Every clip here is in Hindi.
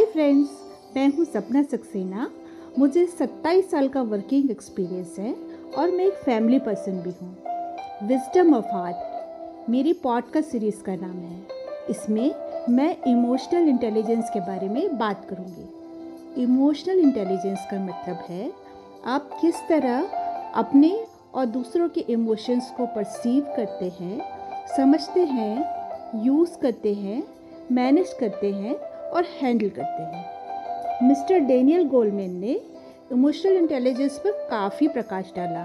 हाय फ्रेंड्स, मैं हूँ सपना सक्सेना। मुझे 27 साल का वर्किंग एक्सपीरियंस है और मैं एक फैमिली पर्सन भी हूँ। विजडम ऑफ हार्ट मेरी पॉडकास्ट सीरीज़ का नाम है। इसमें मैं इमोशनल इंटेलिजेंस के बारे में बात करूँगी। इमोशनल इंटेलिजेंस का मतलब है आप किस तरह अपने और दूसरों के इमोशंस को परसीव करते हैं, समझते हैं, यूज़ करते हैं, मैनेज करते हैं और हैंडल करते हैं। मिस्टर डेनियल गोलमैन ने इमोशनल इंटेलिजेंस पर काफ़ी प्रकाश डाला,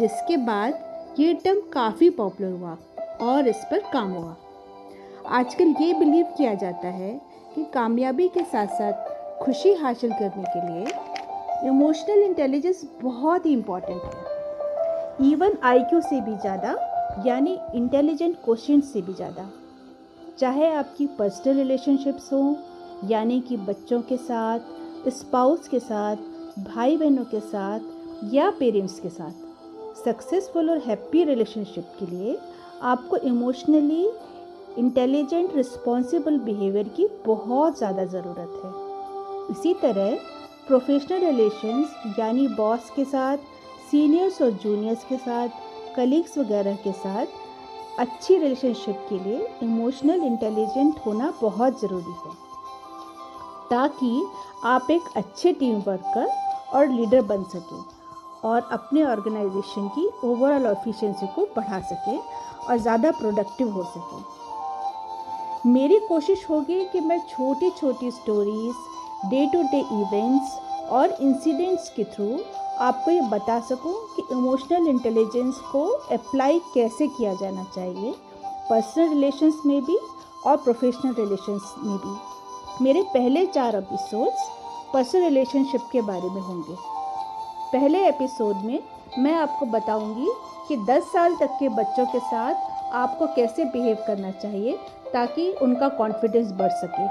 जिसके बाद ये टर्म काफ़ी पॉपुलर हुआ और इस पर काम हुआ। आजकल ये बिलीव किया जाता है कि कामयाबी के साथ साथ खुशी हासिल करने के लिए इमोशनल इंटेलिजेंस बहुत ही इम्पॉर्टेंट है, इवन आईक्यू से भी ज़्यादा, यानी इंटेलिजेंट क्वेश्चन से भी ज़्यादा। चाहे आपकी पर्सनल रिलेशनशिप्स हो, यानी कि बच्चों के साथ, स्पाउस के साथ, भाई बहनों के साथ या पेरेंट्स के साथ, सक्सेसफुल और हैप्पी रिलेशनशिप के लिए आपको इमोशनली इंटेलिजेंट रिस्पॉन्सिबल बिहेवियर की बहुत ज़्यादा ज़रूरत है। इसी तरह प्रोफेशनल रिलेशंस, यानी बॉस के साथ, सीनियर्स और जूनियर्स के साथ, कलीग्स वगैरह के साथ अच्छी रिलेशनशिप के लिए इमोशनल इंटेलिजेंट होना बहुत ज़रूरी है, ताकि आप एक अच्छे टीम वर्कर और लीडर बन सकें और अपने ऑर्गेनाइजेशन की ओवरऑल एफिशिएंसी को बढ़ा सकें और ज़्यादा प्रोडक्टिव हो सकें। मेरी कोशिश होगी कि मैं छोटी छोटी stories, day to day events और इंसिडेंट्स के थ्रू आपको ये बता सकूं कि इमोशनल इंटेलिजेंस को अप्लाई कैसे किया जाना चाहिए, पर्सनल रिलेशंस में भी और प्रोफेशनल रिलेशंस में भी। मेरे पहले 4 एपिसोड्स पर्सनल रिलेशनशिप के बारे में होंगे। पहले एपिसोड में मैं आपको बताऊंगी कि 10 साल तक के बच्चों के साथ आपको कैसे बिहेव करना चाहिए ताकि उनका कॉन्फिडेंस बढ़ सके।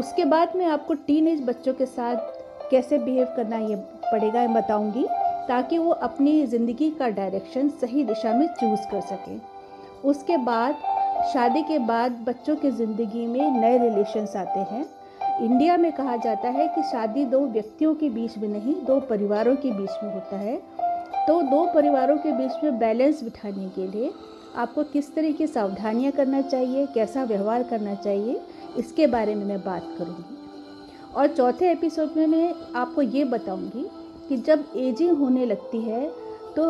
उसके बाद मैं आपको टीनेज बच्चों के साथ कैसे बिहेव करना ये पड़ेगा बताऊंगी, ताकि वो अपनी ज़िंदगी का डायरेक्शन सही दिशा में चूज़ कर सकें। उसके बाद शादी के बाद बच्चों की ज़िंदगी में नए रिलेशंस आते हैं। इंडिया में कहा जाता है कि शादी 2 व्यक्तियों के बीच में नहीं, 2 परिवारों के बीच में होता है। तो 2 परिवारों के बीच में बैलेंस बिठाने के लिए आपको किस तरह की सावधानियाँ करना चाहिए, कैसा व्यवहार करना चाहिए, इसके बारे में मैं बात करूँगी। और चौथे एपिसोड में मैं आपको ये बताऊँगी कि जब एजिंग होने लगती है तो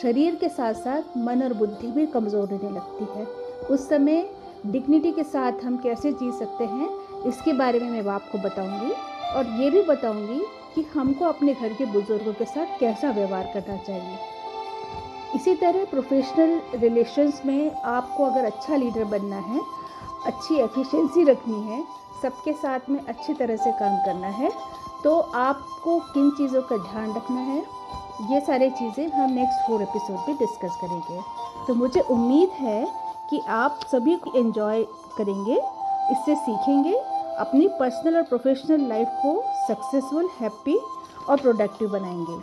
शरीर के साथ साथ मन और बुद्धि भी कमज़ोर होने लगती है। उस समय डिग्निटी के साथ हम कैसे जी सकते हैं, इसके बारे में मैं आपको बताऊंगी और ये भी बताऊंगी कि हमको अपने घर के बुज़ुर्गों के साथ कैसा व्यवहार करना चाहिए। इसी तरह प्रोफेशनल रिलेशंस में आपको अगर अच्छा लीडर बनना है, अच्छी एफिशिएंसी रखनी है, सबके साथ में अच्छी तरह से काम करना है, तो आपको किन चीज़ों का ध्यान रखना है, ये सारी चीज़ें हम नेक्स्ट 4 एपिसोड में डिस्कस करेंगे। तो मुझे उम्मीद है कि आप सभी को एंजॉय करेंगे, इससे सीखेंगे, अपनी पर्सनल और प्रोफेशनल लाइफ को सक्सेसफुल, हैप्पी और प्रोडक्टिव बनाएंगे।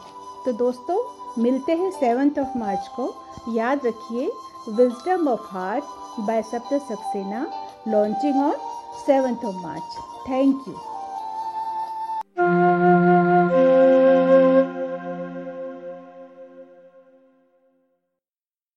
तो दोस्तों, मिलते हैं 7 मार्च को। याद रखिए, wisdom of heart by Sapna Saxena launching on 7 March. Thank you.